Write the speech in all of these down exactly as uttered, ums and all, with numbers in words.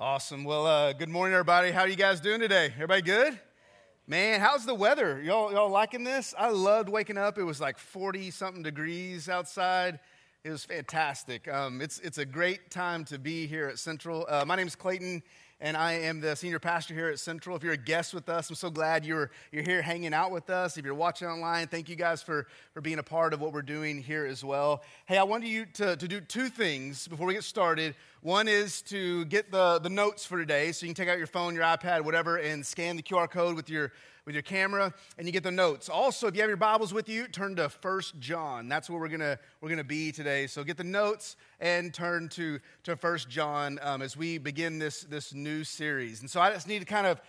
Awesome. Well, uh, good morning, everybody. How are you guys doing today? Everybody good? Man, how's the weather? Y'all, y'all liking this? I loved waking up. It was like forty-something degrees outside. It was fantastic. Um, it's it's a great time to be here at Central. Uh, my name's Clayton, and I am the senior pastor here at Central. If you're a guest with us, I'm so glad you're you're here hanging out with us. If you're watching online, thank you guys for, for being a part of what we're doing here as well. Hey, I wanted you to, to do two things before we get started. One is to get the, the notes for today, so you can take out your phone, your iPad, whatever, and scan the Q R code with your with your camera, and you get the notes. Also, if you have your Bibles with you, turn to First John. That's where we're gonna we're gonna be today. So get the notes and turn to to First John um, as we begin this this new series. And so I just need to kind of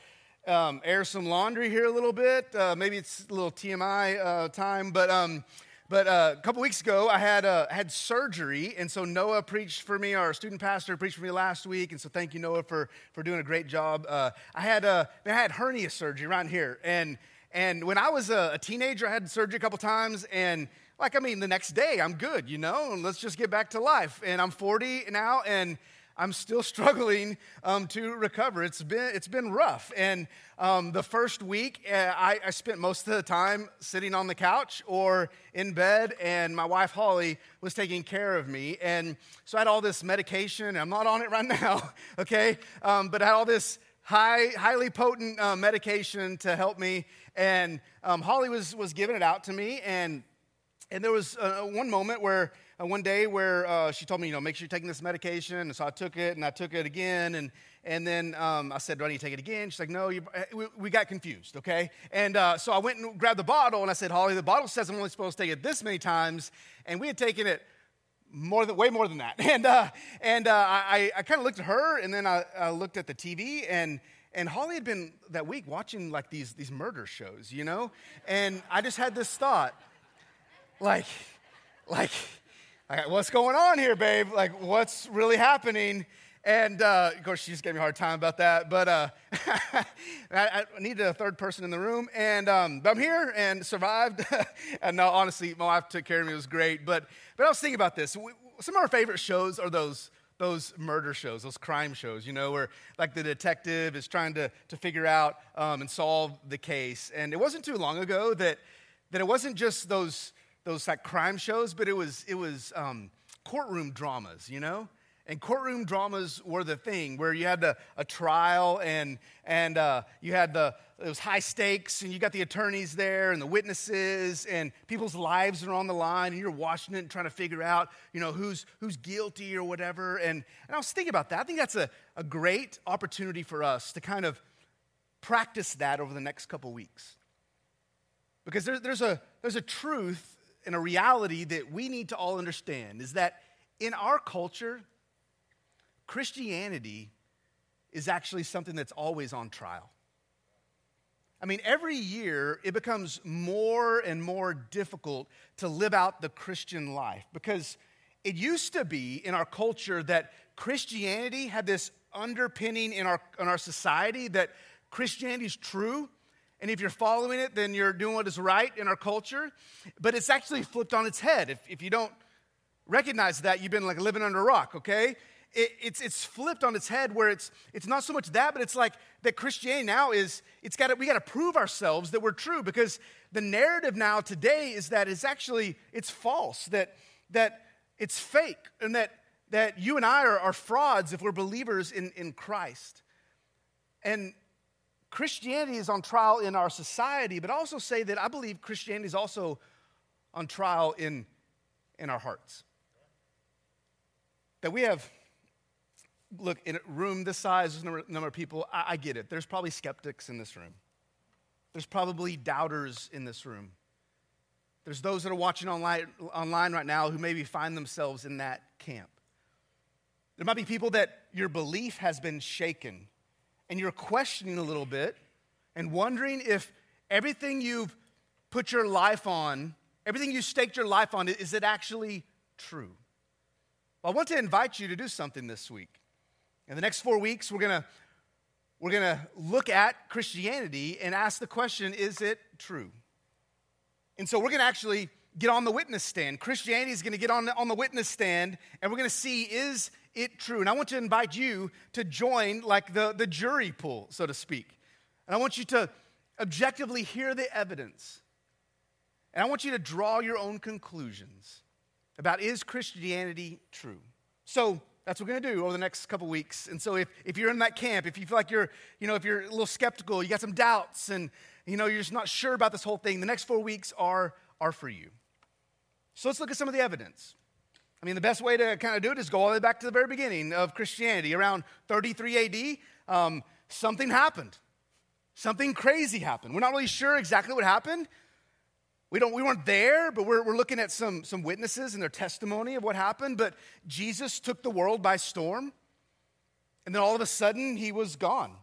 um, air some laundry here a little bit. Uh, maybe it's a little T M I uh, time, but. Um, But uh, a couple weeks ago, I had uh, had surgery, and so Noah preached for me, our student pastor preached for me last week, and so thank you, Noah, for, for doing a great job. Uh, I had uh, I had hernia surgery around here, and and when I was a, a teenager, I had surgery a couple times, and like, I mean, the next day, I'm good, you know, and let's just get back to life, and I'm forty now, and I'm still struggling um, to recover. It's been it's been rough, and um, the first week uh, I, I spent most of the time sitting on the couch or in bed, and my wife Holly was taking care of me, and so I had all this medication. And I'm not on it right now, okay? Um, but I had all this high, highly potent uh, medication to help me, and um, Holly was was giving it out to me, and and there was uh, one moment where. Uh, one day where uh, she told me, you know, make sure you're taking this medication. And so I took it, and I took it again. And and then um, I said, do I need to take it again? She's like, no, you, we, we got confused, okay? And uh, so I went and grabbed the bottle, and I said, Holly, the bottle says I'm only supposed to take it this many times. And we had taken it more than way more than that. And uh, and uh, I, I kind of looked at her, and then I, I looked at the T V, and And Holly had been, that week, watching, like, these these murder shows, you know? And I just had this thought, like, like... Like, what's going on here, babe? Like, what's really happening? And, uh, of course, she just gave me a hard time about that. But uh, I, I needed a third person in the room. And um, but I'm here and survived. And no, honestly, my wife took care of me. It was great. But but I was thinking about this. We, some of our favorite shows are those those murder shows, those crime shows, you know, where, like, the detective is trying to, to figure out um, and solve the case. And it wasn't too long ago that that it wasn't just those... those like crime shows, but it was it was um, courtroom dramas, you know? And courtroom dramas were the thing where you had the, a trial and and uh, you had the it was high stakes, and you got the attorneys there and the witnesses, and people's lives are on the line, and you're watching it and trying to figure out, you know, who's who's guilty or whatever. And and I was thinking about that. I think that's a, a great opportunity for us to kind of practice that over the next couple weeks, because there's there's a there's a truth. And a reality that we need to all understand is that in our culture, Christianity is actually something that's always on trial. I mean, every year it becomes more and more difficult to live out the Christian life, because it used to be in our culture that Christianity had this underpinning in our, in our society that Christianity is true. And if you're following it, then you're doing what is right in our culture. But it's actually flipped on its head. If if you don't recognize that, you've been like living under a rock, okay? It, it's it's flipped on its head, where it's it's not so much that, but it's like that Christianity now is, it's got to, we got to prove ourselves that we're true, because the narrative now today is that it's actually, it's false, that that it's fake, and that that you and I are, are frauds if we're believers in, in Christ. And Christianity is on trial in our society, but I also say that I believe Christianity is also on trial in, in our hearts. That we have, look, in a room this size, there's a number, number of people, I, I get it. There's probably skeptics in this room. There's probably doubters in this room. There's those that are watching online, online right now who maybe find themselves in that camp. There might be people that your belief has been shaken, and you're questioning a little bit and wondering if everything you've put your life on, everything you staked your life on, is it actually true? Well, I want to invite you to do something this week. In the next four weeks, we're gonna we're gonna look at Christianity and ask the question, is it true? And so we're gonna actually get on the witness stand. Christianity is going to get on, on the witness stand, and we're going to see, is it true? And I want to invite you to join like the, the jury pool, so to speak. And I want you to objectively hear the evidence. And I want you to draw your own conclusions about, is Christianity true? So that's what we're going to do over the next couple weeks. And so if, if you're in that camp, if you feel like you're, you know, if you're a little skeptical, you got some doubts, and, you know, you're just not sure about this whole thing, the next four weeks are, are for you. So let's look at some of the evidence. I mean, the best way to kind of do it is go all the way back to the very beginning of Christianity. Around thirty-three A D, um, something happened. Something crazy happened. We're not really sure exactly what happened. We don't. We weren't there, but we're, we're looking at some, some witnesses and their testimony of what happened. But Jesus took the world by storm, and then all of a sudden, he was gone.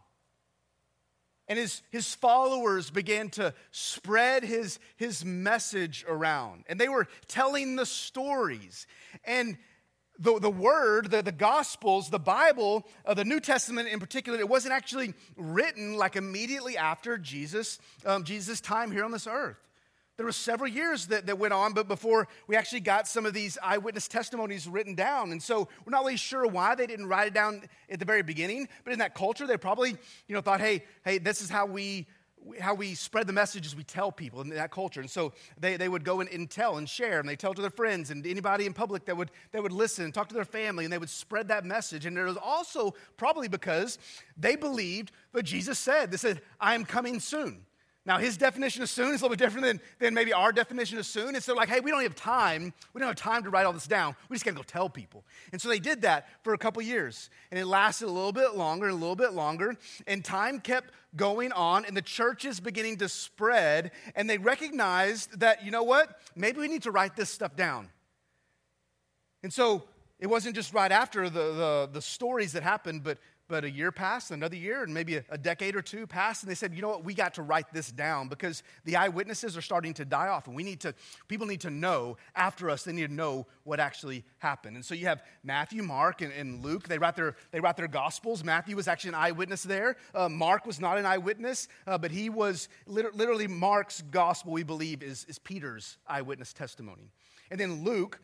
And his, his followers began to spread his, his message around. And they were telling the stories. And the, the word, the, the Gospels, the Bible, uh, the New Testament in particular, it wasn't actually written like immediately after Jesus, um, Jesus' time here on this earth. There were several years that, that went on, but before we actually got some of these eyewitness testimonies written down. And so we're not really sure why they didn't write it down at the very beginning. But in that culture, they probably, you know, thought, hey, hey, this is how we how we spread the messages we tell people in that culture. And so they, they would go and, and tell and share, and they tell to their friends and anybody in public that would that would listen and talk to their family, and they would spread that message. And it was also probably because they believed what Jesus said. They said, I am coming soon. Now, his definition of soon is a little bit different than, than maybe our definition of soon. And so like, hey, we don't have time. We don't have time to write all this down. We just got to go tell people. And so they did that for a couple years. And it lasted a little bit longer and a little bit longer. And time kept going on. And the church is beginning to spread. And they recognized that, you know what? Maybe we need to write this stuff down. And so it wasn't just right after the, the, the stories that happened, but But a year passed, another year, and maybe a decade or two passed, and they said, you know what, we got to write this down because the eyewitnesses are starting to die off, and we need to, people need to know after us, they need to know what actually happened. And so you have Matthew, Mark, and, and Luke. They write their they write their Gospels. Matthew was actually an eyewitness there. Uh, Mark was not an eyewitness, uh, but he was, literally, literally Mark's Gospel, we believe, is, is Peter's eyewitness testimony. And then Luke,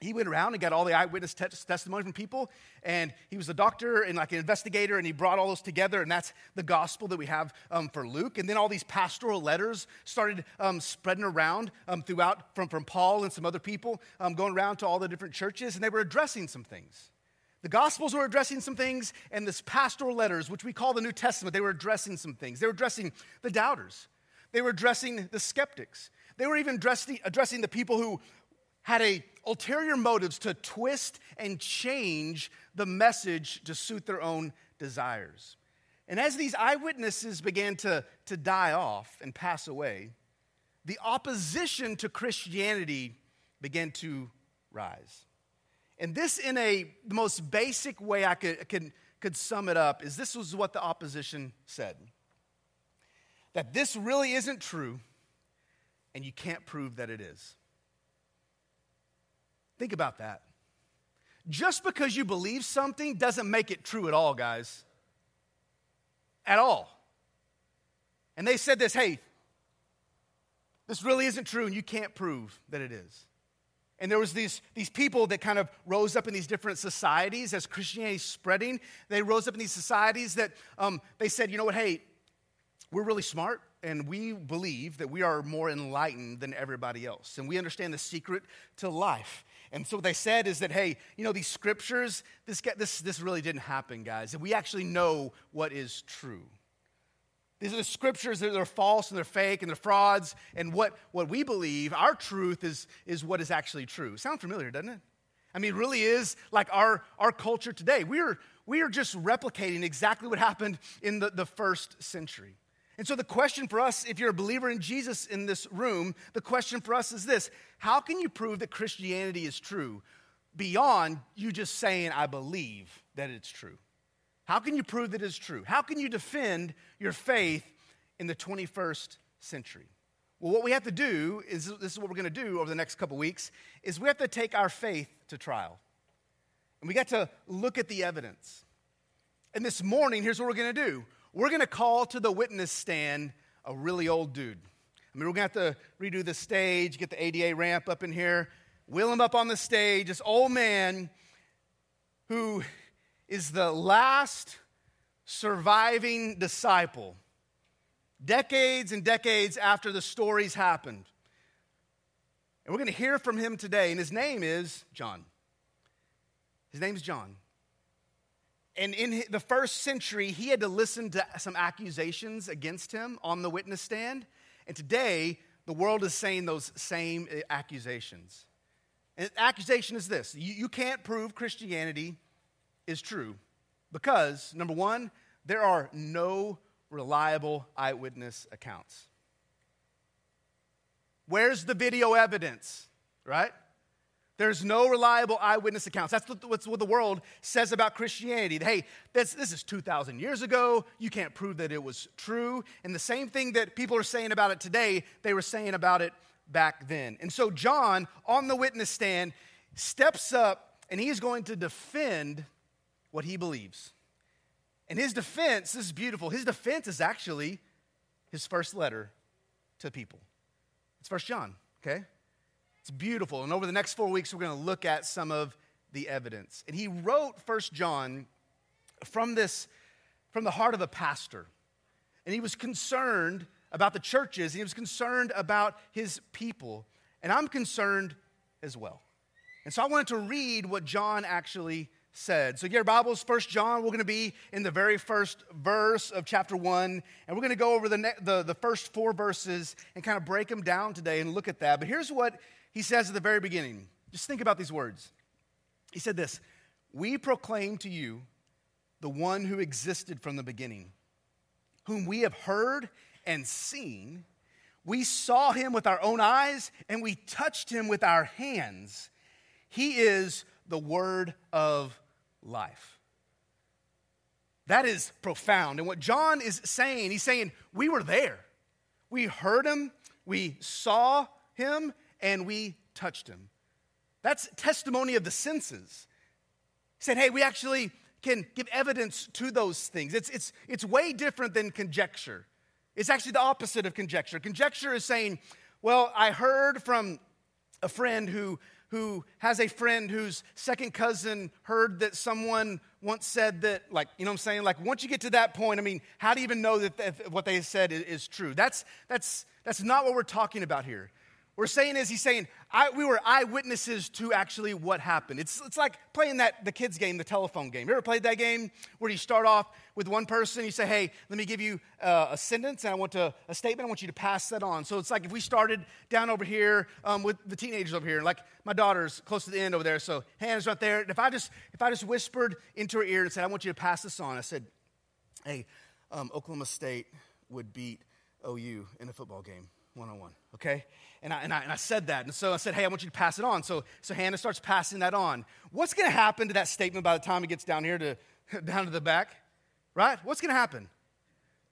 he went around and got all the eyewitness te- testimony from people, and he was a doctor and like an investigator, and he brought all those together, and that's the gospel that we have um, for Luke. And then all these pastoral letters started um, spreading around um, throughout from, from Paul and some other people um, going around to all the different churches, and they were addressing some things. The Gospels were addressing some things, and this pastoral letters, which we call the New Testament, they were addressing some things. They were addressing the doubters. They were addressing the skeptics. They were even addressing, addressing the people who had a ulterior motives to twist and change the message to suit their own desires. And as these eyewitnesses began to, to die off and pass away, the opposition to Christianity began to rise. And this, in a the most basic way I could, could, could sum it up, is this was what the opposition said. That this really isn't true, and you can't prove that it is. Think about that. Just because you believe something doesn't make it true at all, guys. At all. And they said this, hey, this really isn't true, and you can't prove that it is. And there was these, these people that kind of rose up in these different societies as Christianity spreading. They rose up in these societies that um, they said, you know what, hey, we're really smart. And we believe that we are more enlightened than everybody else. And we understand the secret to life. And so what they said is that, hey, you know, these scriptures, this this this really didn't happen, guys. And we actually know what is true. These are the scriptures that are false and they're fake and they're frauds. And what, what we believe, our truth, is, is what is actually true. Sound familiar, doesn't it? I mean, it really is like our, our culture today. We are, we are just replicating exactly what happened in the, the first century. And so the question for us, if you're a believer in Jesus in this room, the question for us is this: how can you prove that Christianity is true beyond you just saying, I believe that it's true? How can you prove that it's true? How can you defend your faith in the twenty-first century? Well, what we have to do is, this is what we're going to do over the next couple weeks, is we have to take our faith to trial. And we got to look at the evidence. And this morning, here's what we're going to do. We're going to call to the witness stand a really old dude. I I mean, we're going to have to redo the stage, get the A D A ramp up in here, wheel him up on the stage, this old man who is the last surviving disciple, decades and decades after the stories happened. And we're going to hear from him today, and his name is John. His name's John. And in the first century, he had to listen to some accusations against him on the witness stand. And today, the world is saying those same accusations. And the accusation is this. You, you can't prove Christianity is true because, number one, there are no reliable eyewitness accounts. Where's the video evidence, right? There's no reliable eyewitness accounts. That's what the world says about Christianity. Hey, this, this is two thousand years ago. You can't prove that it was true. And the same thing that people are saying about it today, they were saying about it back then. And so John, on the witness stand, steps up, and he's going to defend what he believes. And his defense, this is beautiful, his defense is actually his first letter to people. It's First John, okay? It's beautiful. And over the next four weeks, we're going to look at some of the evidence. And he wrote First John from this, from the heart of a pastor. And he was concerned about the churches. He was concerned about his people. And I'm concerned as well. And so I wanted to read what John actually said. So get your Bibles, First John. We're going to be in the very first verse of chapter one. And we're going to go over the, ne- the, the first four verses and kind of break them down today and look at that. But here's what he says at the very beginning. Just think about these words. He said this, "We proclaim to you the one who existed from the beginning, whom we have heard and seen. We saw him with our own eyes, and we touched him with our hands. He is the word of life." That is profound. And what John is saying, he's saying, we were there. We heard him, we saw him, and we touched him. That's testimony of the senses. He said, hey, we actually can give evidence to those things. It's, it's, it's way different than conjecture. It's actually the opposite of conjecture. Conjecture is saying, well, I heard from a friend who, who has a friend whose second cousin heard that someone once said that, like, you know what I'm saying? Like, once you get to that point, I mean, how do you even know that, that what they said is, is true? That's, that's, that's not what we're talking about here. We're saying is he's saying I, we were eyewitnesses to actually what happened. It's it's like playing that the kids game, the telephone game. You ever played that game where you start off with one person, you say, "Hey, let me give you uh, a sentence, and I want to a statement. I want you to pass that on." So it's like if we started down over here um, with the teenagers over here, like my daughter's close to the end over there, so Hannah's right there. And if I just if I just whispered into her ear and said, "I want you to pass this on," I said, "Hey, um, Oklahoma State would beat O U in a football game." one oh one, okay? And I, and, I, and I said that. And so I said, hey, I want you to pass it on. So so Hannah starts passing that on. What's going to happen to that statement by the time it gets down here to down to the back, right? What's going to happen?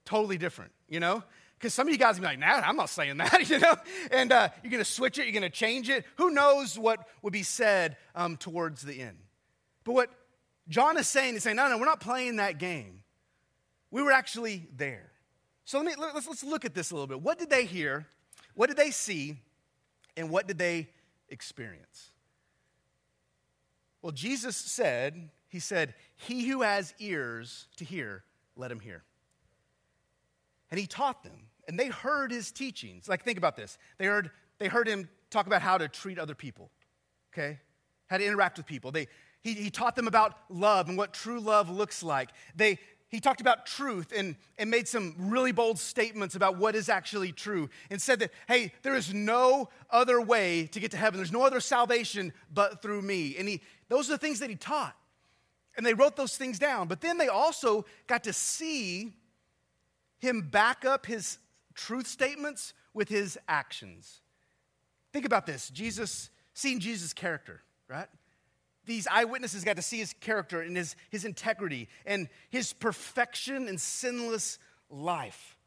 Totally different, you know? Because some of you guys are going to be like, nah, I'm not saying that, you know? And uh, you're going to switch it. You're going to change it. Who knows what would be said um, towards the end? But what John is saying is saying, no, no, we're not playing that game. We were actually there. So let me, let's, let's look at this a little bit. What did they hear? What did they see, and what did they experience? Well, Jesus said, he said, he who has ears to hear, let him hear. And he taught them, and they heard his teachings. Like, think about this. They heard, they heard him talk about how to treat other people, okay? How to interact with people. They, he, he taught them about love and what true love looks like. They He talked about truth and, and made some really bold statements about what is actually true and said that, hey, there is no other way to get to heaven. There's no other salvation but through me. And he, those are the things that he taught. And they wrote those things down. But then they also got to see him back up his truth statements with his actions. Think about this. Jesus, seeing Jesus' character, right? These eyewitnesses got to see his character and his, his integrity and his perfection and sinless life.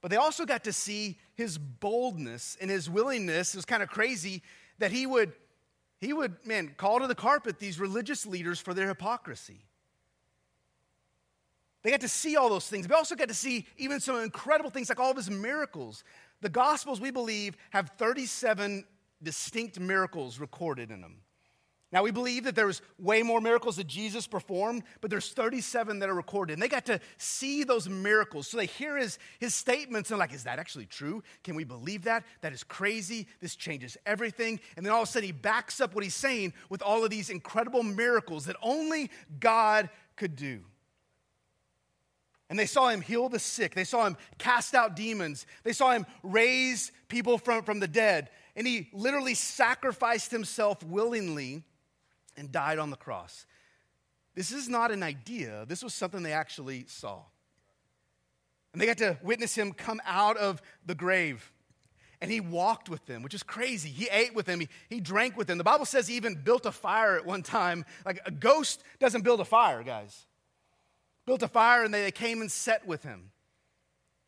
But they also got to see his boldness and his willingness. It was kind of crazy that he would, he would, man, call to the carpet these religious leaders for their hypocrisy. They got to see all those things. They also got to see even some incredible things like all of his miracles. The Gospels, we believe, have thirty-seven distinct miracles recorded in them. Now, we believe that there's way more miracles that Jesus performed, but there's thirty-seven that are recorded. And they got to see those miracles. So they hear his, his statements and like, is that actually true? Can we believe that? That is crazy. This changes everything. And then all of a sudden, he backs up what he's saying with all of these incredible miracles that only God could do. And they saw him heal the sick. They saw him cast out demons. They saw him raise people from, from the dead. And he literally sacrificed himself willingly and died on the cross. This is not an idea. This was something they actually saw. And they got to witness him come out of the grave. And he walked with them, which is crazy. He ate with them. He, he drank with them. The Bible says he even built a fire at one time. Like, a ghost doesn't build a fire, guys. Built a fire, and they, they came and sat with him.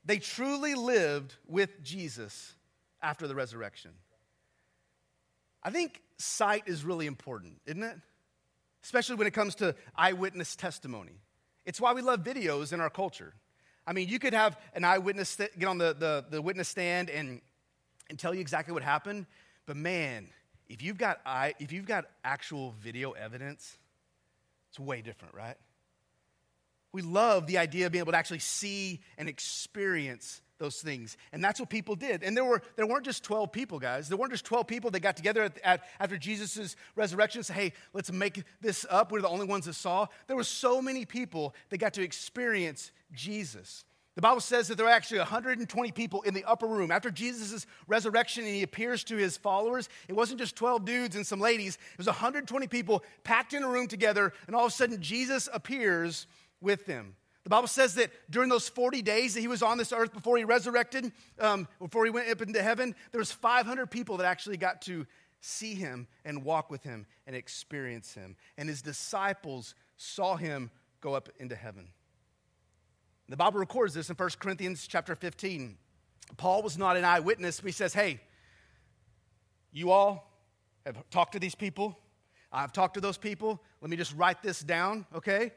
They truly lived with Jesus after the resurrection. I think sight is really important, isn't it? Especially when it comes to eyewitness testimony. It's why we love videos in our culture. I mean, you could have an eyewitness st- get on the, the, the witness stand and, and tell you exactly what happened, but man, if you've got eye, if you've got actual video evidence, it's way different, right? We love the idea of being able to actually see and experience those things. And that's what people did. And there, were, there weren't just twelve people, guys. There weren't just twelve people that got together at, at, after Jesus' resurrection and said, hey, let's make this up. We're the only ones that saw. There were so many people that got to experience Jesus. The Bible says that there were actually one hundred twenty people in the upper room. After Jesus' resurrection and he appears to his followers, it wasn't just twelve dudes and some ladies. It was one hundred twenty people packed in a room together, and all of a sudden Jesus appears with them. The Bible says that during those forty days that he was on this earth before he resurrected, um, before he went up into heaven, there was five hundred people that actually got to see him and walk with him and experience him. And his disciples saw him go up into heaven. The Bible records this in First Corinthians chapter fifteen. Paul was not an eyewitness, but he says, hey, you all have talked to these people. I've talked to those people. Let me just write this down, okay?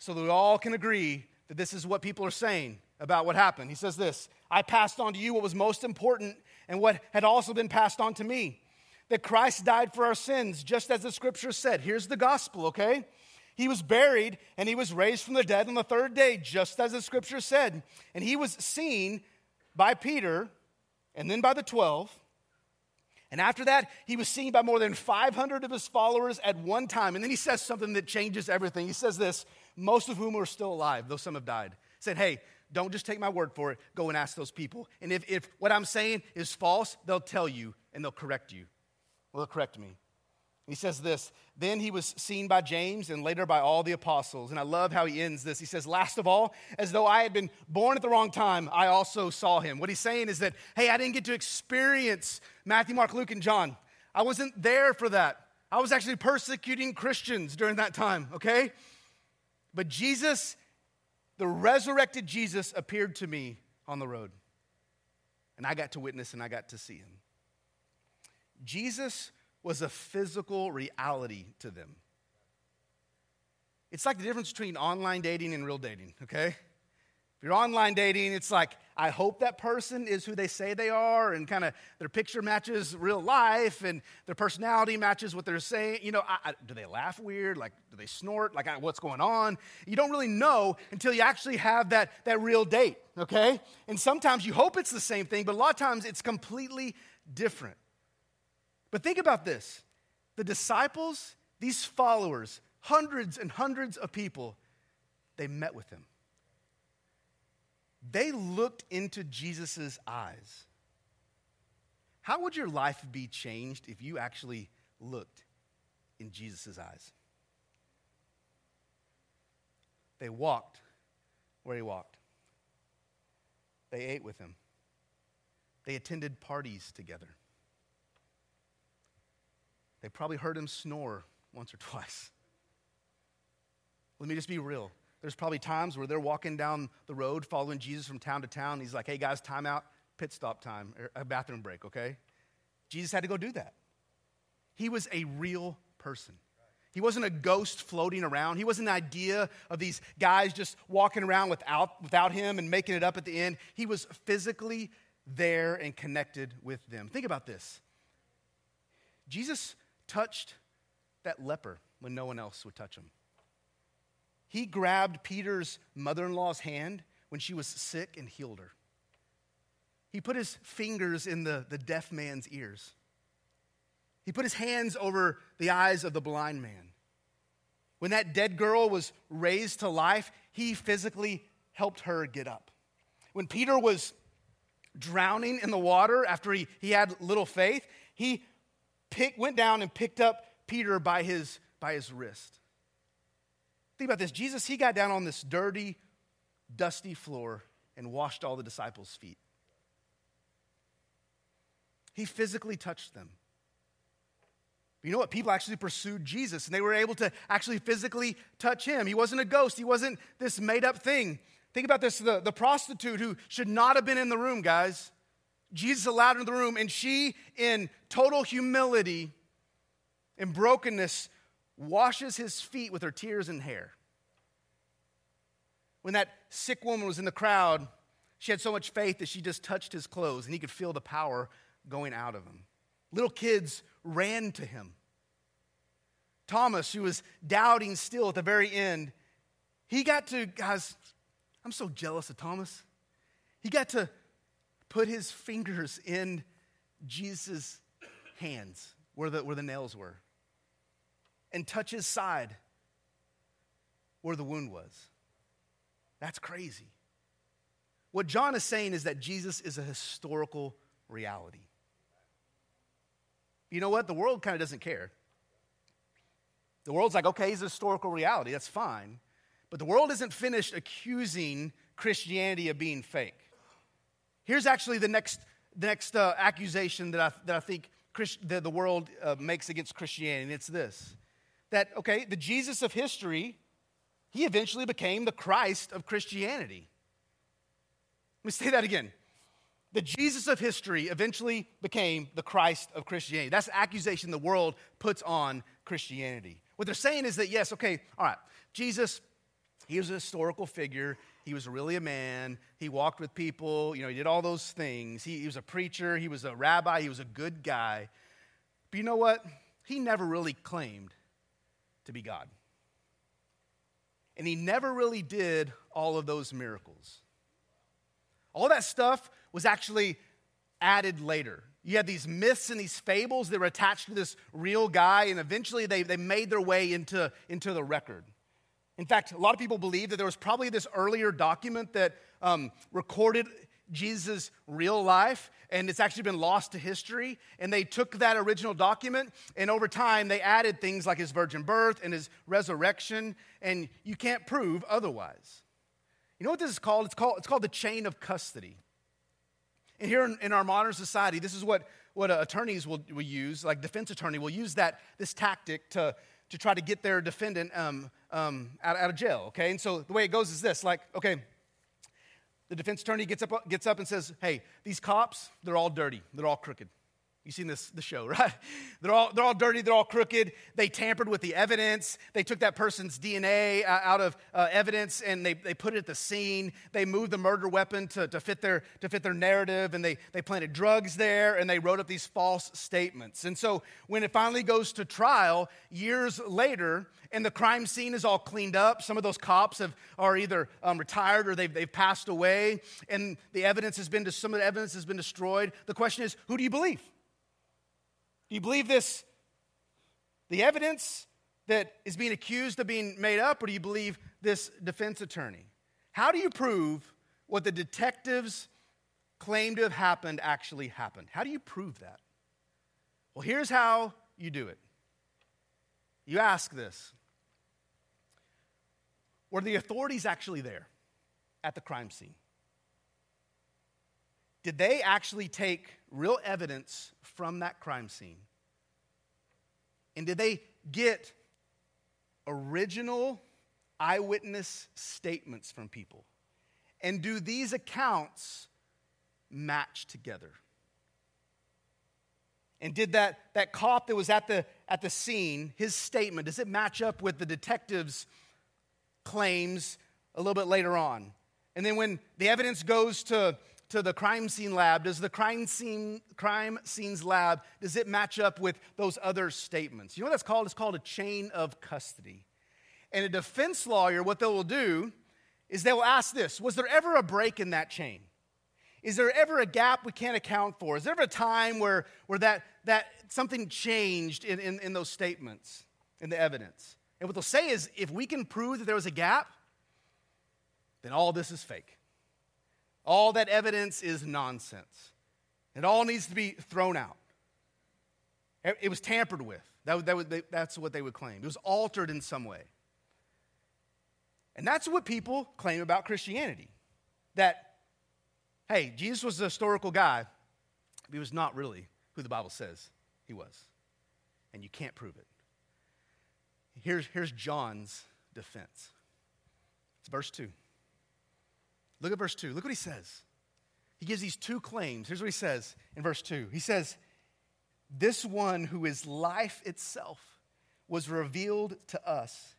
So that we all can agree that this is what people are saying about what happened. He says this, I passed on to you what was most important and what had also been passed on to me, that Christ died for our sins, just as the Scripture said. Here's the gospel, okay? He was buried, and he was raised from the dead on the third day, just as the Scripture said. And he was seen by Peter, and then by the twelve. And after that, he was seen by more than five hundred of his followers at one time. And then he says something that changes everything. He says this, most of whom are still alive, though some have died. He said, hey, don't just take my word for it. Go and ask those people. And if, if what I'm saying is false, they'll tell you and they'll correct you. Well, they'll correct me. He says this, then he was seen by James and later by all the apostles. And I love how he ends this. He says, last of all, as though I had been born at the wrong time, I also saw him. What he's saying is that, hey, I didn't get to experience Matthew, Mark, Luke, and John. I wasn't there for that. I was actually persecuting Christians during that time, okay? But Jesus, the resurrected Jesus, appeared to me on the road. And I got to witness and I got to see him. Jesus was a physical reality to them. It's like the difference between online dating and real dating, okay? If you're online dating, it's like, I hope that person is who they say they are, and kind of their picture matches real life, and their personality matches what they're saying. You know, I, I, do they laugh weird? Like, do they snort? Like, I, what's going on? You don't really know until you actually have that, that real date, okay? And sometimes you hope it's the same thing, but a lot of times it's completely different. But think about this. The disciples, these followers, hundreds and hundreds of people, they met with him. They looked into Jesus' eyes. How would your life be changed if you actually looked in Jesus' eyes? They walked where he walked. They ate with him. They attended parties together. They probably heard him snore once or twice. Let me just be real. There's probably times where they're walking down the road following Jesus from town to town. And he's like, hey, guys, time out, pit stop time, or a bathroom break, okay? Jesus had to go do that. He was a real person. He wasn't a ghost floating around. He wasn't an idea of these guys just walking around without, without him and making it up at the end. He was physically there and connected with them. Think about this. Jesus touched that leper when no one else would touch him. He grabbed Peter's mother-in-law's hand when she was sick and healed her. He put his fingers in the, the deaf man's ears. He put his hands over the eyes of the blind man. When that dead girl was raised to life, he physically helped her get up. When Peter was drowning in the water after he, he had little faith, he pick, went down and picked up Peter by his, by his wrist. Think about this. Jesus, he got down on this dirty, dusty floor and washed all the disciples' feet. He physically touched them. But you know what? People actually pursued Jesus, and they were able to actually physically touch him. He wasn't a ghost. He wasn't this made-up thing. Think about this. The, the prostitute who should not have been in the room, guys. Jesus allowed her in the room, and she, in total humility and brokenness, washes his feet with her tears and hair. When that sick woman was in the crowd, she had so much faith that she just touched his clothes, and he could feel the power going out of him. Little kids ran to him. Thomas, who was doubting still at the very end, he got to, guys, I'm so jealous of Thomas. He got to put his fingers in Jesus' hands where the, where the nails were and touch his side where the wound was. That's crazy. What John is saying is that Jesus is a historical reality. You know what? The world kind of doesn't care. The world's like, okay, he's a historical reality. That's fine. But the world isn't finished accusing Christianity of being fake. Here's actually the next the next uh, accusation that I that I think Christ, that the world uh, makes against Christianity, and it's this: that okay, the Jesus of history, he eventually became the Christ of Christianity. Let me say that again. The Jesus of history eventually became the Christ of Christianity. That's the accusation the world puts on Christianity. What they're saying is that, yes, okay, all right, Jesus, he was a historical figure. He was really a man. He walked with people. You know, he did all those things. He, he was a preacher. He was a rabbi. He was a good guy. But you know what? He never really claimed to be God. And he never really did all of those miracles. All that stuff was actually added later. You had these myths and these fables that were attached to this real guy, and eventually they, they made their way into, into the record. In fact, a lot of people believe that there was probably this earlier document that um, recorded Jesus' real life, and it's actually been lost to history. And they took that original document, and over time they added things like his virgin birth and his resurrection, and you can't prove otherwise. You know what this is called? It's called, it's called the chain of custody. And here in, in our modern society, this is what, what uh, attorneys will, will use, like defense attorney will use that this tactic to, to try to get their defendant um, um, out, out of jail, okay? And so the way it goes is this, like, okay, the defense attorney gets up gets up and says, hey, these cops, they're all dirty. They're all crooked. You've seen this the show, right? They're all they're all dirty. They're all crooked. They tampered with the evidence. They took that person's D N A uh, out of uh, evidence, and they, they put it at the scene. They moved the murder weapon to, to fit their to fit their narrative, and they they planted drugs there, and they wrote up these false statements. And so when it finally goes to trial years later, and the crime scene is all cleaned up, some of those cops have are either um, retired or they've they've passed away, and the evidence has been some of the evidence has been destroyed. The question is, who do you believe? Do you believe this, the evidence that is being accused of being made up, or do you believe this defense attorney? How do you prove what the detectives claim to have happened actually happened? How do you prove that? Well, here's how you do it. You ask this. Were the authorities actually there at the crime scene? Did they actually take real evidence from that crime scene? And did they get original eyewitness statements from people? And do these accounts match together? And did that, that cop that was at the, at the scene, his statement, does it match up with the detective's claims a little bit later on? And then when the evidence goes to, to the crime scene lab, does the crime scene crime scenes lab, does it match up with those other statements? You know what that's called? It's called a chain of custody. And a defense lawyer, what they will do is they will ask this: was there ever a break in that chain? Is there ever a gap we can't account for? Is there ever a time where, where that, that something changed in, in, in those statements, in the evidence? And what they'll say is, if we can prove that there was a gap, then all this is fake. All that evidence is nonsense. It all needs to be thrown out. It was tampered with. That, that would, that's what they would claim. It was altered in some way. And that's what people claim about Christianity, that, hey, Jesus was a historical guy, but he was not really who the Bible says he was. And you can't prove it. Here's, here's John's defense. It's verse two. Look at verse two. Look what he says. He gives these two claims. Here's what he says in verse two. He says, "This one who is life itself was revealed to us,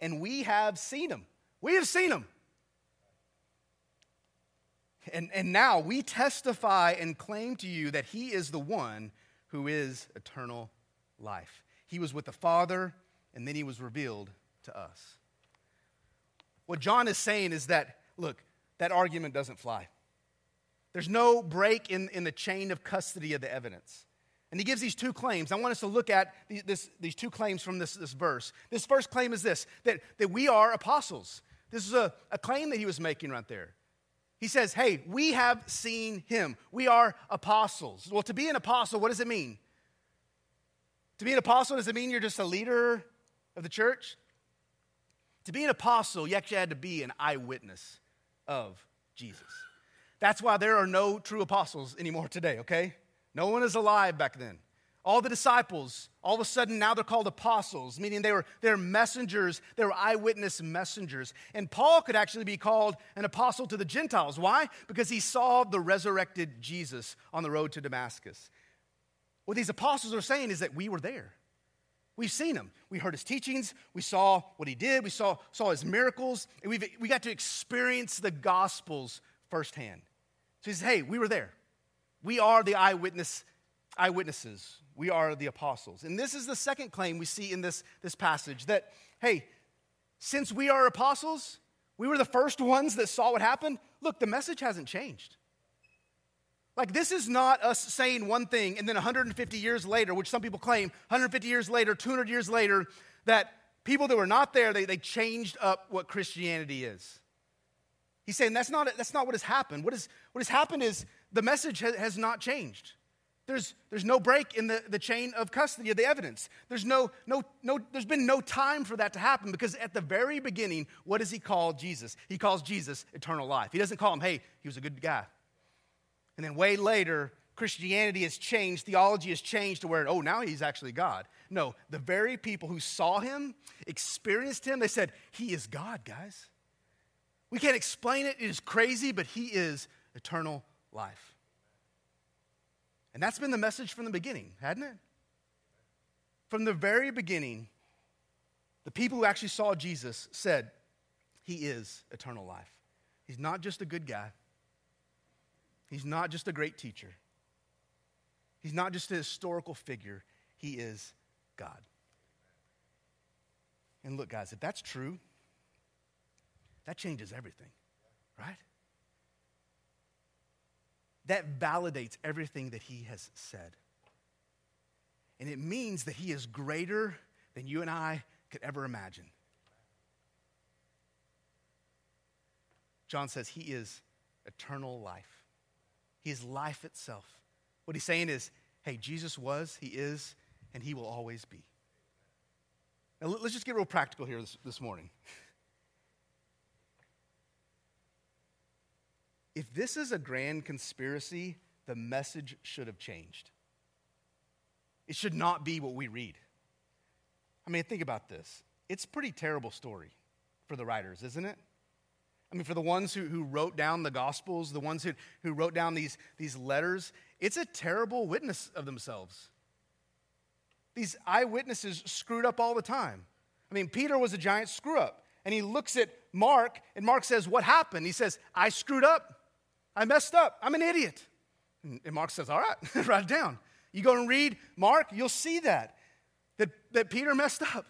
and we have seen him." We have seen him. And, and now we testify and claim to you that he is the one who is eternal life. He was with the Father, and then he was revealed to us. What John is saying is that, look, that argument doesn't fly. There's no break in, in the chain of custody of the evidence. And he gives these two claims. I want us to look at the, this, these two claims from this, this verse. This first claim is this, that, that we are apostles. This is a, a claim that he was making right there. He says, hey, we have seen him. We are apostles. Well, to be an apostle, what does it mean? To be an apostle, does it mean you're just a leader of the church? To be an apostle, you actually had to be an eyewitness of Jesus. That's why there are no true apostles anymore today, okay? No one is alive back then. All the disciples, all of a sudden now they're called apostles, meaning they were they're messengers, they were eyewitness messengers. And Paul could actually be called an apostle to the Gentiles. Why? Because he saw the resurrected Jesus on the road to Damascus. What these apostles are saying is that we were there. We've seen him. We heard his teachings. We saw what he did. We saw, saw his miracles. And we we got to experience the gospels firsthand. So he says, hey, we were there. We are the eyewitness eyewitnesses. We are the apostles. And this is the second claim we see in this, this passage, that, hey, since we are apostles, we were the first ones that saw what happened. Look, the message hasn't changed. Like, this is not us saying one thing and then one hundred fifty years later, which some people claim, one hundred fifty years later, two hundred years later, that people that were not there, they, they changed up what Christianity is. He's saying that's not, that's not what has happened. What, is, what has happened is the message ha- has not changed. There's, there's no break in the, the chain of custody of the evidence. There's no, no, no, there's been no time for that to happen, because at the very beginning, what does he call Jesus? He calls Jesus eternal life. He doesn't call him, hey, he was a good guy. And then way later, Christianity has changed, theology has changed to where, oh, now he's actually God. No, the very people who saw him, experienced him, they said, he is God, guys. We can't explain it, it is crazy, but he is eternal life. And that's been the message from the beginning, hadn't it? From the very beginning, the people who actually saw Jesus said, he is eternal life. He's not just a good guy. He's not just a great teacher. He's not just a historical figure. He is God. And look, guys, if that's true, that changes everything, right? That validates everything that he has said. And it means that he is greater than you and I could ever imagine. John says he is eternal life. He is life itself. What he's saying is, hey, Jesus was, he is, and he will always be. Now let's just get real practical here this, this morning. If this is a grand conspiracy, the message should have changed. It should not be what we read. I mean, think about this. It's a pretty terrible story for the writers, isn't it? I mean, for the ones who, who wrote down the Gospels, the ones who, who wrote down these, these letters, it's a terrible witness of themselves. these eyewitnesses screwed up all the time. I mean, Peter was a giant screw-up. And he looks at Mark, and Mark says, what happened? He says, I screwed up. I messed up. I'm an idiot. And Mark says, all right, write it down. You go and read Mark, you'll see that, that, that Peter messed up.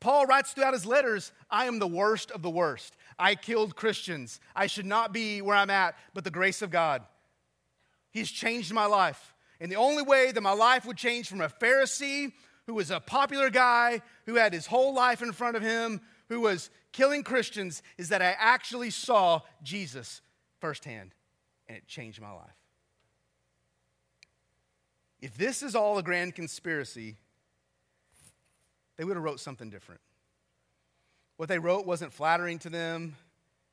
Paul writes throughout his letters, I am the worst of the worst. I killed Christians. I should not be where I'm at, but the grace of God. He's changed my life. And the only way that my life would change from a Pharisee who was a popular guy, who had his whole life in front of him, who was killing Christians, is that I actually saw Jesus firsthand, and it changed my life. If this is all a grand conspiracy, they would have wrote something different. What they wrote wasn't flattering to them,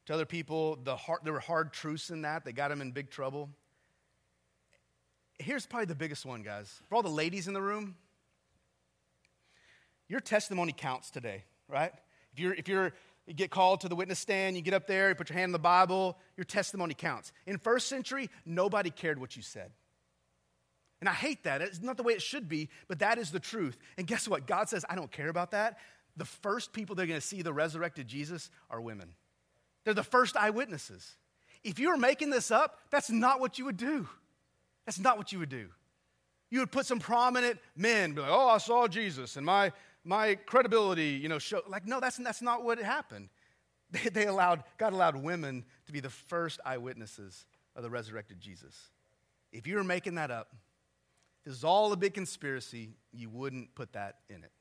to other people. The hard, there were hard truths in that. They got them in big trouble. Here's probably the biggest one, guys. For all the ladies in the room, your testimony counts today, right? If you're, if you're, you get called to the witness stand, you get up there, you put your hand in the Bible, your testimony counts. In first century, nobody cared what you said. And I hate that. It's not the way it should be, but that is the truth. And guess what? God says, I don't care about that. The first people that are going to see the resurrected Jesus are women. They're the first eyewitnesses. If you were making this up, that's not what you would do. That's not what you would do. You would put some prominent men, be like, oh, I saw Jesus, and my... My credibility, you know, show, like, no, that's, that's not what happened. They, they allowed, God allowed women to be the first eyewitnesses of the resurrected Jesus. If you were making that up, this is all a big conspiracy, you wouldn't put that in it.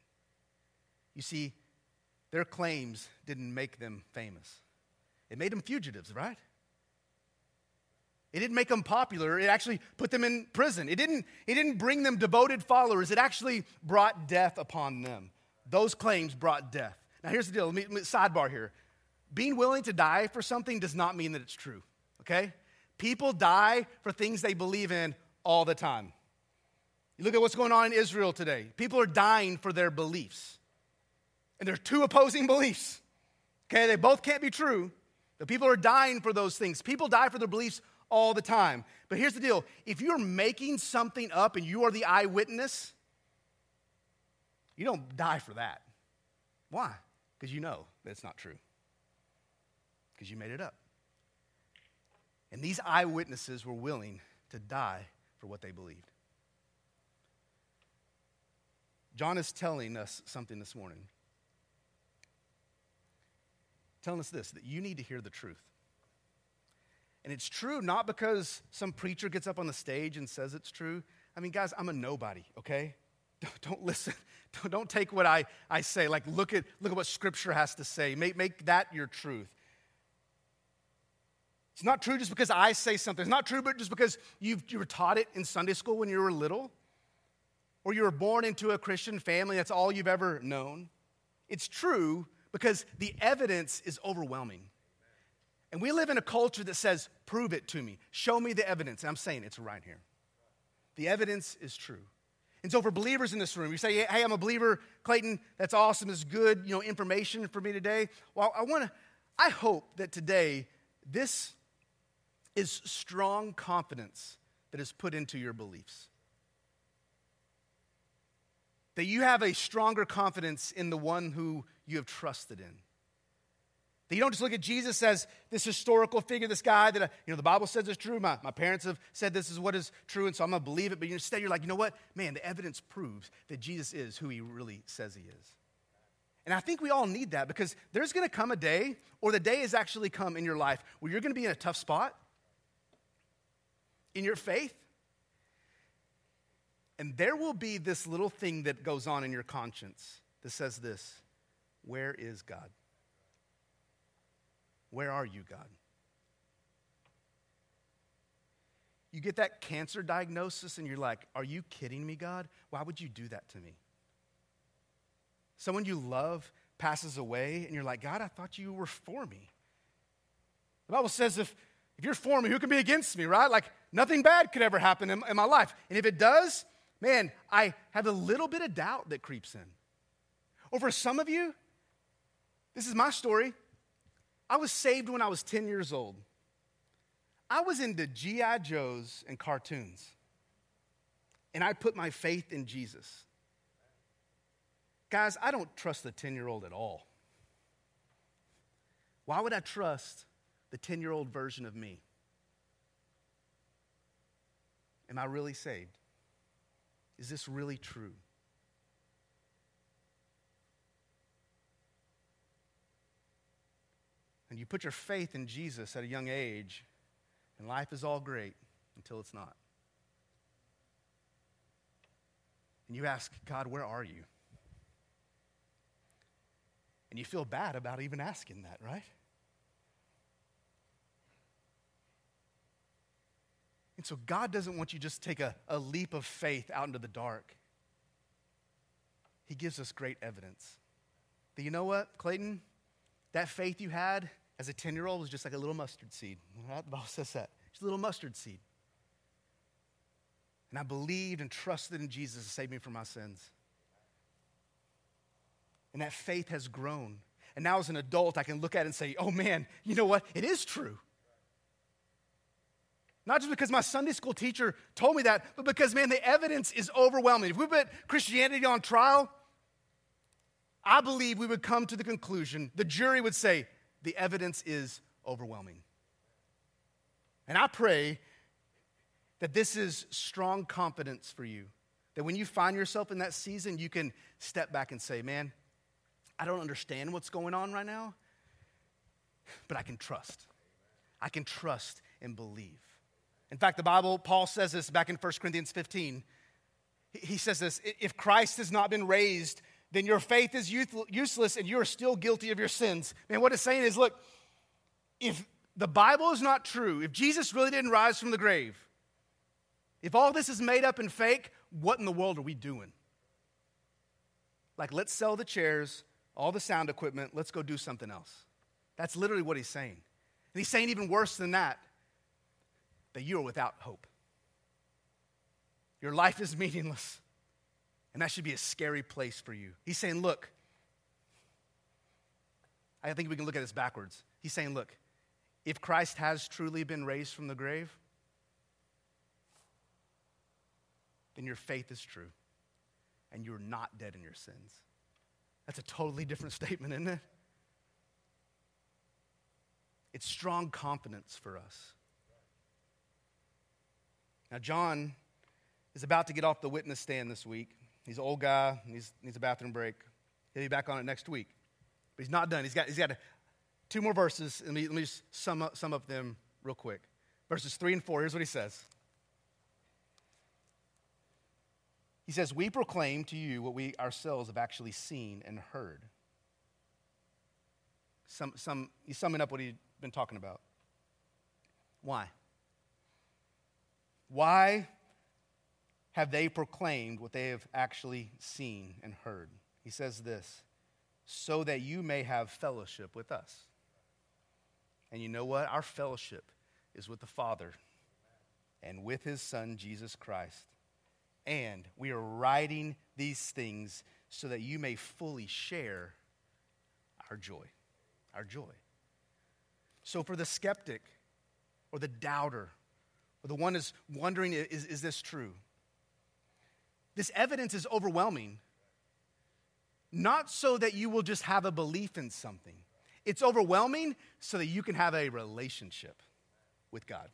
You see, their claims didn't make them famous. It made them fugitives, right? It didn't make them popular. It actually put them in prison. It didn't, it didn't bring them devoted followers. It actually brought death upon them. Those claims brought death. Now, here's the deal. Let me, let me sidebar here. Being willing to die for something does not mean that it's true, okay? People die for things they believe in all the time. You look at what's going on in Israel today. People are dying for their beliefs. And there are two opposing beliefs, okay? They both can't be true, but people are dying for those things. People die for their beliefs all the time. But here's the deal. If you're making something up and you are the eyewitness, you don't die for that. Why? Because you know that it's not true. Because you made it up. And these eyewitnesses were willing to die for what they believed. John is telling us something this morning. Telling us this, that you need to hear the truth. And it's true not because some preacher gets up on the stage and says it's true. I mean, guys, I'm a nobody, okay? Don't, don't listen. Don't, don't take what I, I say. Like, look at look at what Scripture has to say. Make, make that your truth. It's not true just because I say something. It's not true but just because you've, you were taught it in Sunday school when you were little. Or you were born into a Christian family. That's all you've ever known. It's true because the evidence is overwhelming. And we live in a culture that says, prove it to me. Show me the evidence. And I'm saying it's right here. The evidence is true. And so for believers in this room, you say, hey, I'm a believer, Clayton, that's awesome. It's good, you know, information for me today. Well, I want to, I hope that today this is strong confidence that is put into your beliefs. That you have a stronger confidence in the one who you have trusted in. That you don't just look at Jesus as this historical figure, this guy that, I, you know, the Bible says is true. My, my parents have said this is what is true, and so I'm going to believe it. But instead you're like, you know what? Man, the evidence proves that Jesus is who he really says he is. And I think we all need that because there's going to come a day, or the day has actually come in your life, where you're going to be in a tough spot in your faith. And there will be this little thing that goes on in your conscience that says this, where is God? Where are you, God? You get that cancer diagnosis and you're like, are you kidding me, God? Why would you do that to me? Someone you love passes away and you're like, God, I thought you were for me. The Bible says if, if you're for me, who can be against me, right? Like nothing bad could ever happen in, in my life. And if it does, man, I have a little bit of doubt that creeps in. Or for some of you, this is my story. I was saved when I was ten years old. I was into G I Joes and cartoons. And I put my faith in Jesus. Guys, I don't trust the ten-year-old at all. Why would I trust the ten-year-old version of me? Am I really saved? Is this really true? And you put your faith in Jesus at a young age, and life is all great until it's not. And you ask, God, where are you? And you feel bad about even asking that, right? And so God doesn't want you just to take a, a leap of faith out into the dark. He gives us great evidence. That, you know what, Clayton? That faith you had as a ten-year-old was just like a little mustard seed. The Bible says that. Just a little mustard seed. And I believed and trusted in Jesus to save me from my sins. And that faith has grown. And now as an adult, I can look at it and say, oh man, you know what? It is true. Not just because my Sunday school teacher told me that, but because, man, the evidence is overwhelming. If we put Christianity on trial, I believe we would come to the conclusion, the jury would say, the evidence is overwhelming. And I pray that this is strong confidence for you, that when you find yourself in that season, you can step back and say, man, I don't understand what's going on right now, but I can trust. I can trust and believe. In fact, the Bible, Paul says this back in First Corinthians fifteen. He says this, if Christ has not been raised, then your faith is useless and you are still guilty of your sins. Man, what it's saying is, look, if the Bible is not true, if Jesus really didn't rise from the grave, if all this is made up and fake, what in the world are we doing? Like, let's sell the chairs, all the sound equipment, let's go do something else. That's literally what he's saying. And he's saying even worse than that, that you are without hope. Your life is meaningless. And that should be a scary place for you. He's saying, look, I think we can look at this backwards. He's saying, look, if Christ has truly been raised from the grave, then your faith is true, and you're not dead in your sins. That's a totally different statement, isn't it? It's strong confidence for us. Now, John is about to get off the witness stand this week. He's an old guy. He needs a bathroom break. He'll be back on it next week. But he's not done. He's got, he's got a, two more verses. And let me, let me just sum up, sum up them real quick. Verses three and four, here's what he says. He says, we proclaim to you what we ourselves have actually seen and heard. Some, some, he's summing up what he's been talking about. Why? Why have they proclaimed what they have actually seen and heard? He says this, so that you may have fellowship with us. And you know what? Our fellowship is with the Father and with his Son, Jesus Christ. And we are writing these things so that you may fully share our joy, our joy. So for the skeptic or the doubter or the one who's wondering, is, is this true? This evidence is overwhelming, not so that you will just have a belief in something. It's overwhelming so that you can have a relationship with God.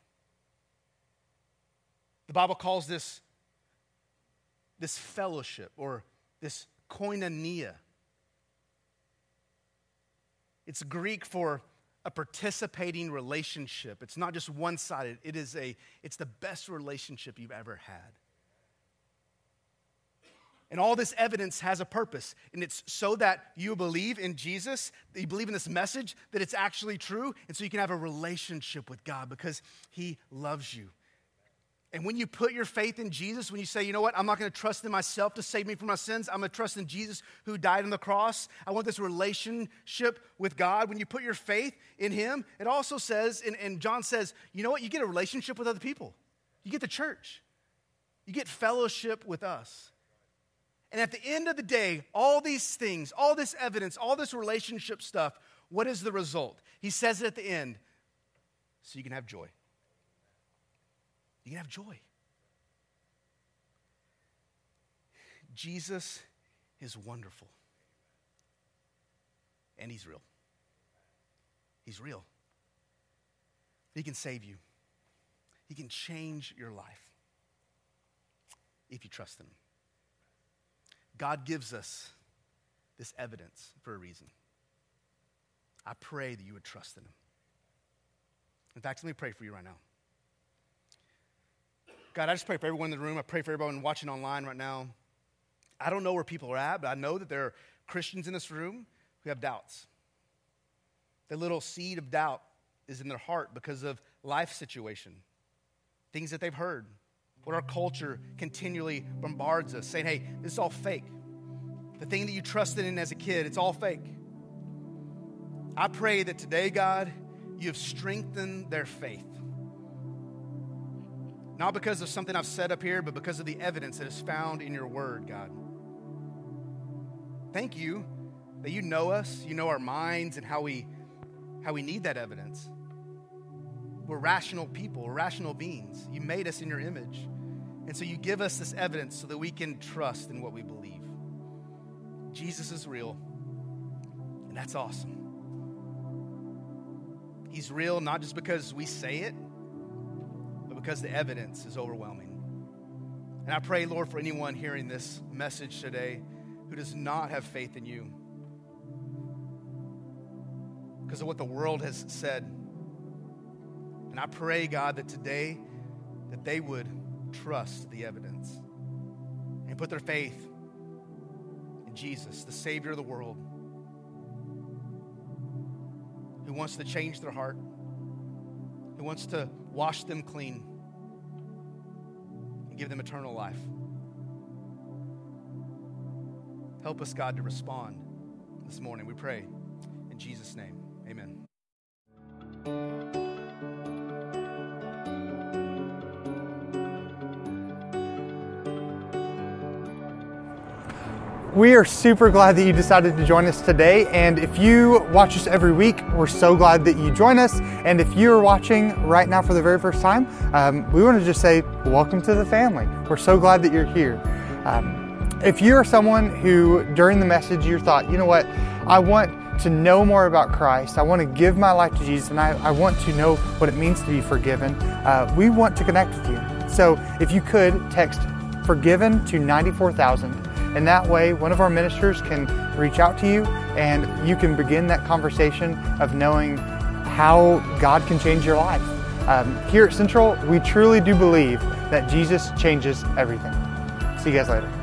The Bible calls this, this fellowship or this koinonia. It's Greek for a participating relationship. It's not just one-sided. It is a, it's the best relationship you've ever had. And all this evidence has a purpose, and it's so that you believe in Jesus, that you believe in this message, that it's actually true, and so you can have a relationship with God because he loves you. And when you put your faith in Jesus, when you say, you know what, I'm not going to trust in myself to save me from my sins. I'm going to trust in Jesus who died on the cross. I want this relationship with God. When you put your faith in him, it also says, and, and John says, you know what, you get a relationship with other people. You get the church. You get fellowship with us. And at the end of the day, all these things, all this evidence, all this relationship stuff, what is the result? He says it at the end, so you can have joy. You can have joy. Jesus is wonderful. and he's real. He's real. He can save you. He can change your life if you trust him. God gives us this evidence for a reason. I pray that you would trust in him. In fact, let me pray for you right now. God, I just pray for everyone in the room. I pray for everyone watching online right now. I don't know where people are at, but I know that there are Christians in this room who have doubts. That little seed of doubt is in their heart because of life situation, things that they've heard, what our culture continually bombards us, saying, hey, this is all fake. The thing that you trusted in as a kid, it's all fake. I pray that today, God, you have strengthened their faith. Not because of something I've said up here, but because of the evidence that is found in your word, God. Thank you that you know us, you know our minds and how we how we need that evidence. We're rational people, we're rational beings. You made us in your image. And so you give us this evidence so that we can trust in what we believe. Jesus is real, and that's awesome. He's real not just because we say it, but because the evidence is overwhelming. And I pray, Lord, for anyone hearing this message today who does not have faith in you because of what the world has said. And I pray, God, that today that they would trust the evidence and put their faith in Jesus, the Savior of the world, who wants to change their heart, who wants to wash them clean and give them eternal life. Help us, God, to respond this morning, we pray. In Jesus' name, amen. We are super glad that you decided to join us today, and if you watch us every week, we're so glad that you join us. And if you're watching right now for the very first time, um, we want to just say welcome to the family. We're so glad that you're here. Um, if you're someone who during the message you thought, you know what, I want to know more about Christ, I want to give my life to Jesus, and I, I want to know what it means to be forgiven, uh, we want to connect with you. So if you could text forgiven to ninety-four thousand. And that way, one of our ministers can reach out to you and you can begin that conversation of knowing how God can change your life. Um, here at Central, we truly do believe that Jesus changes everything. See you guys later.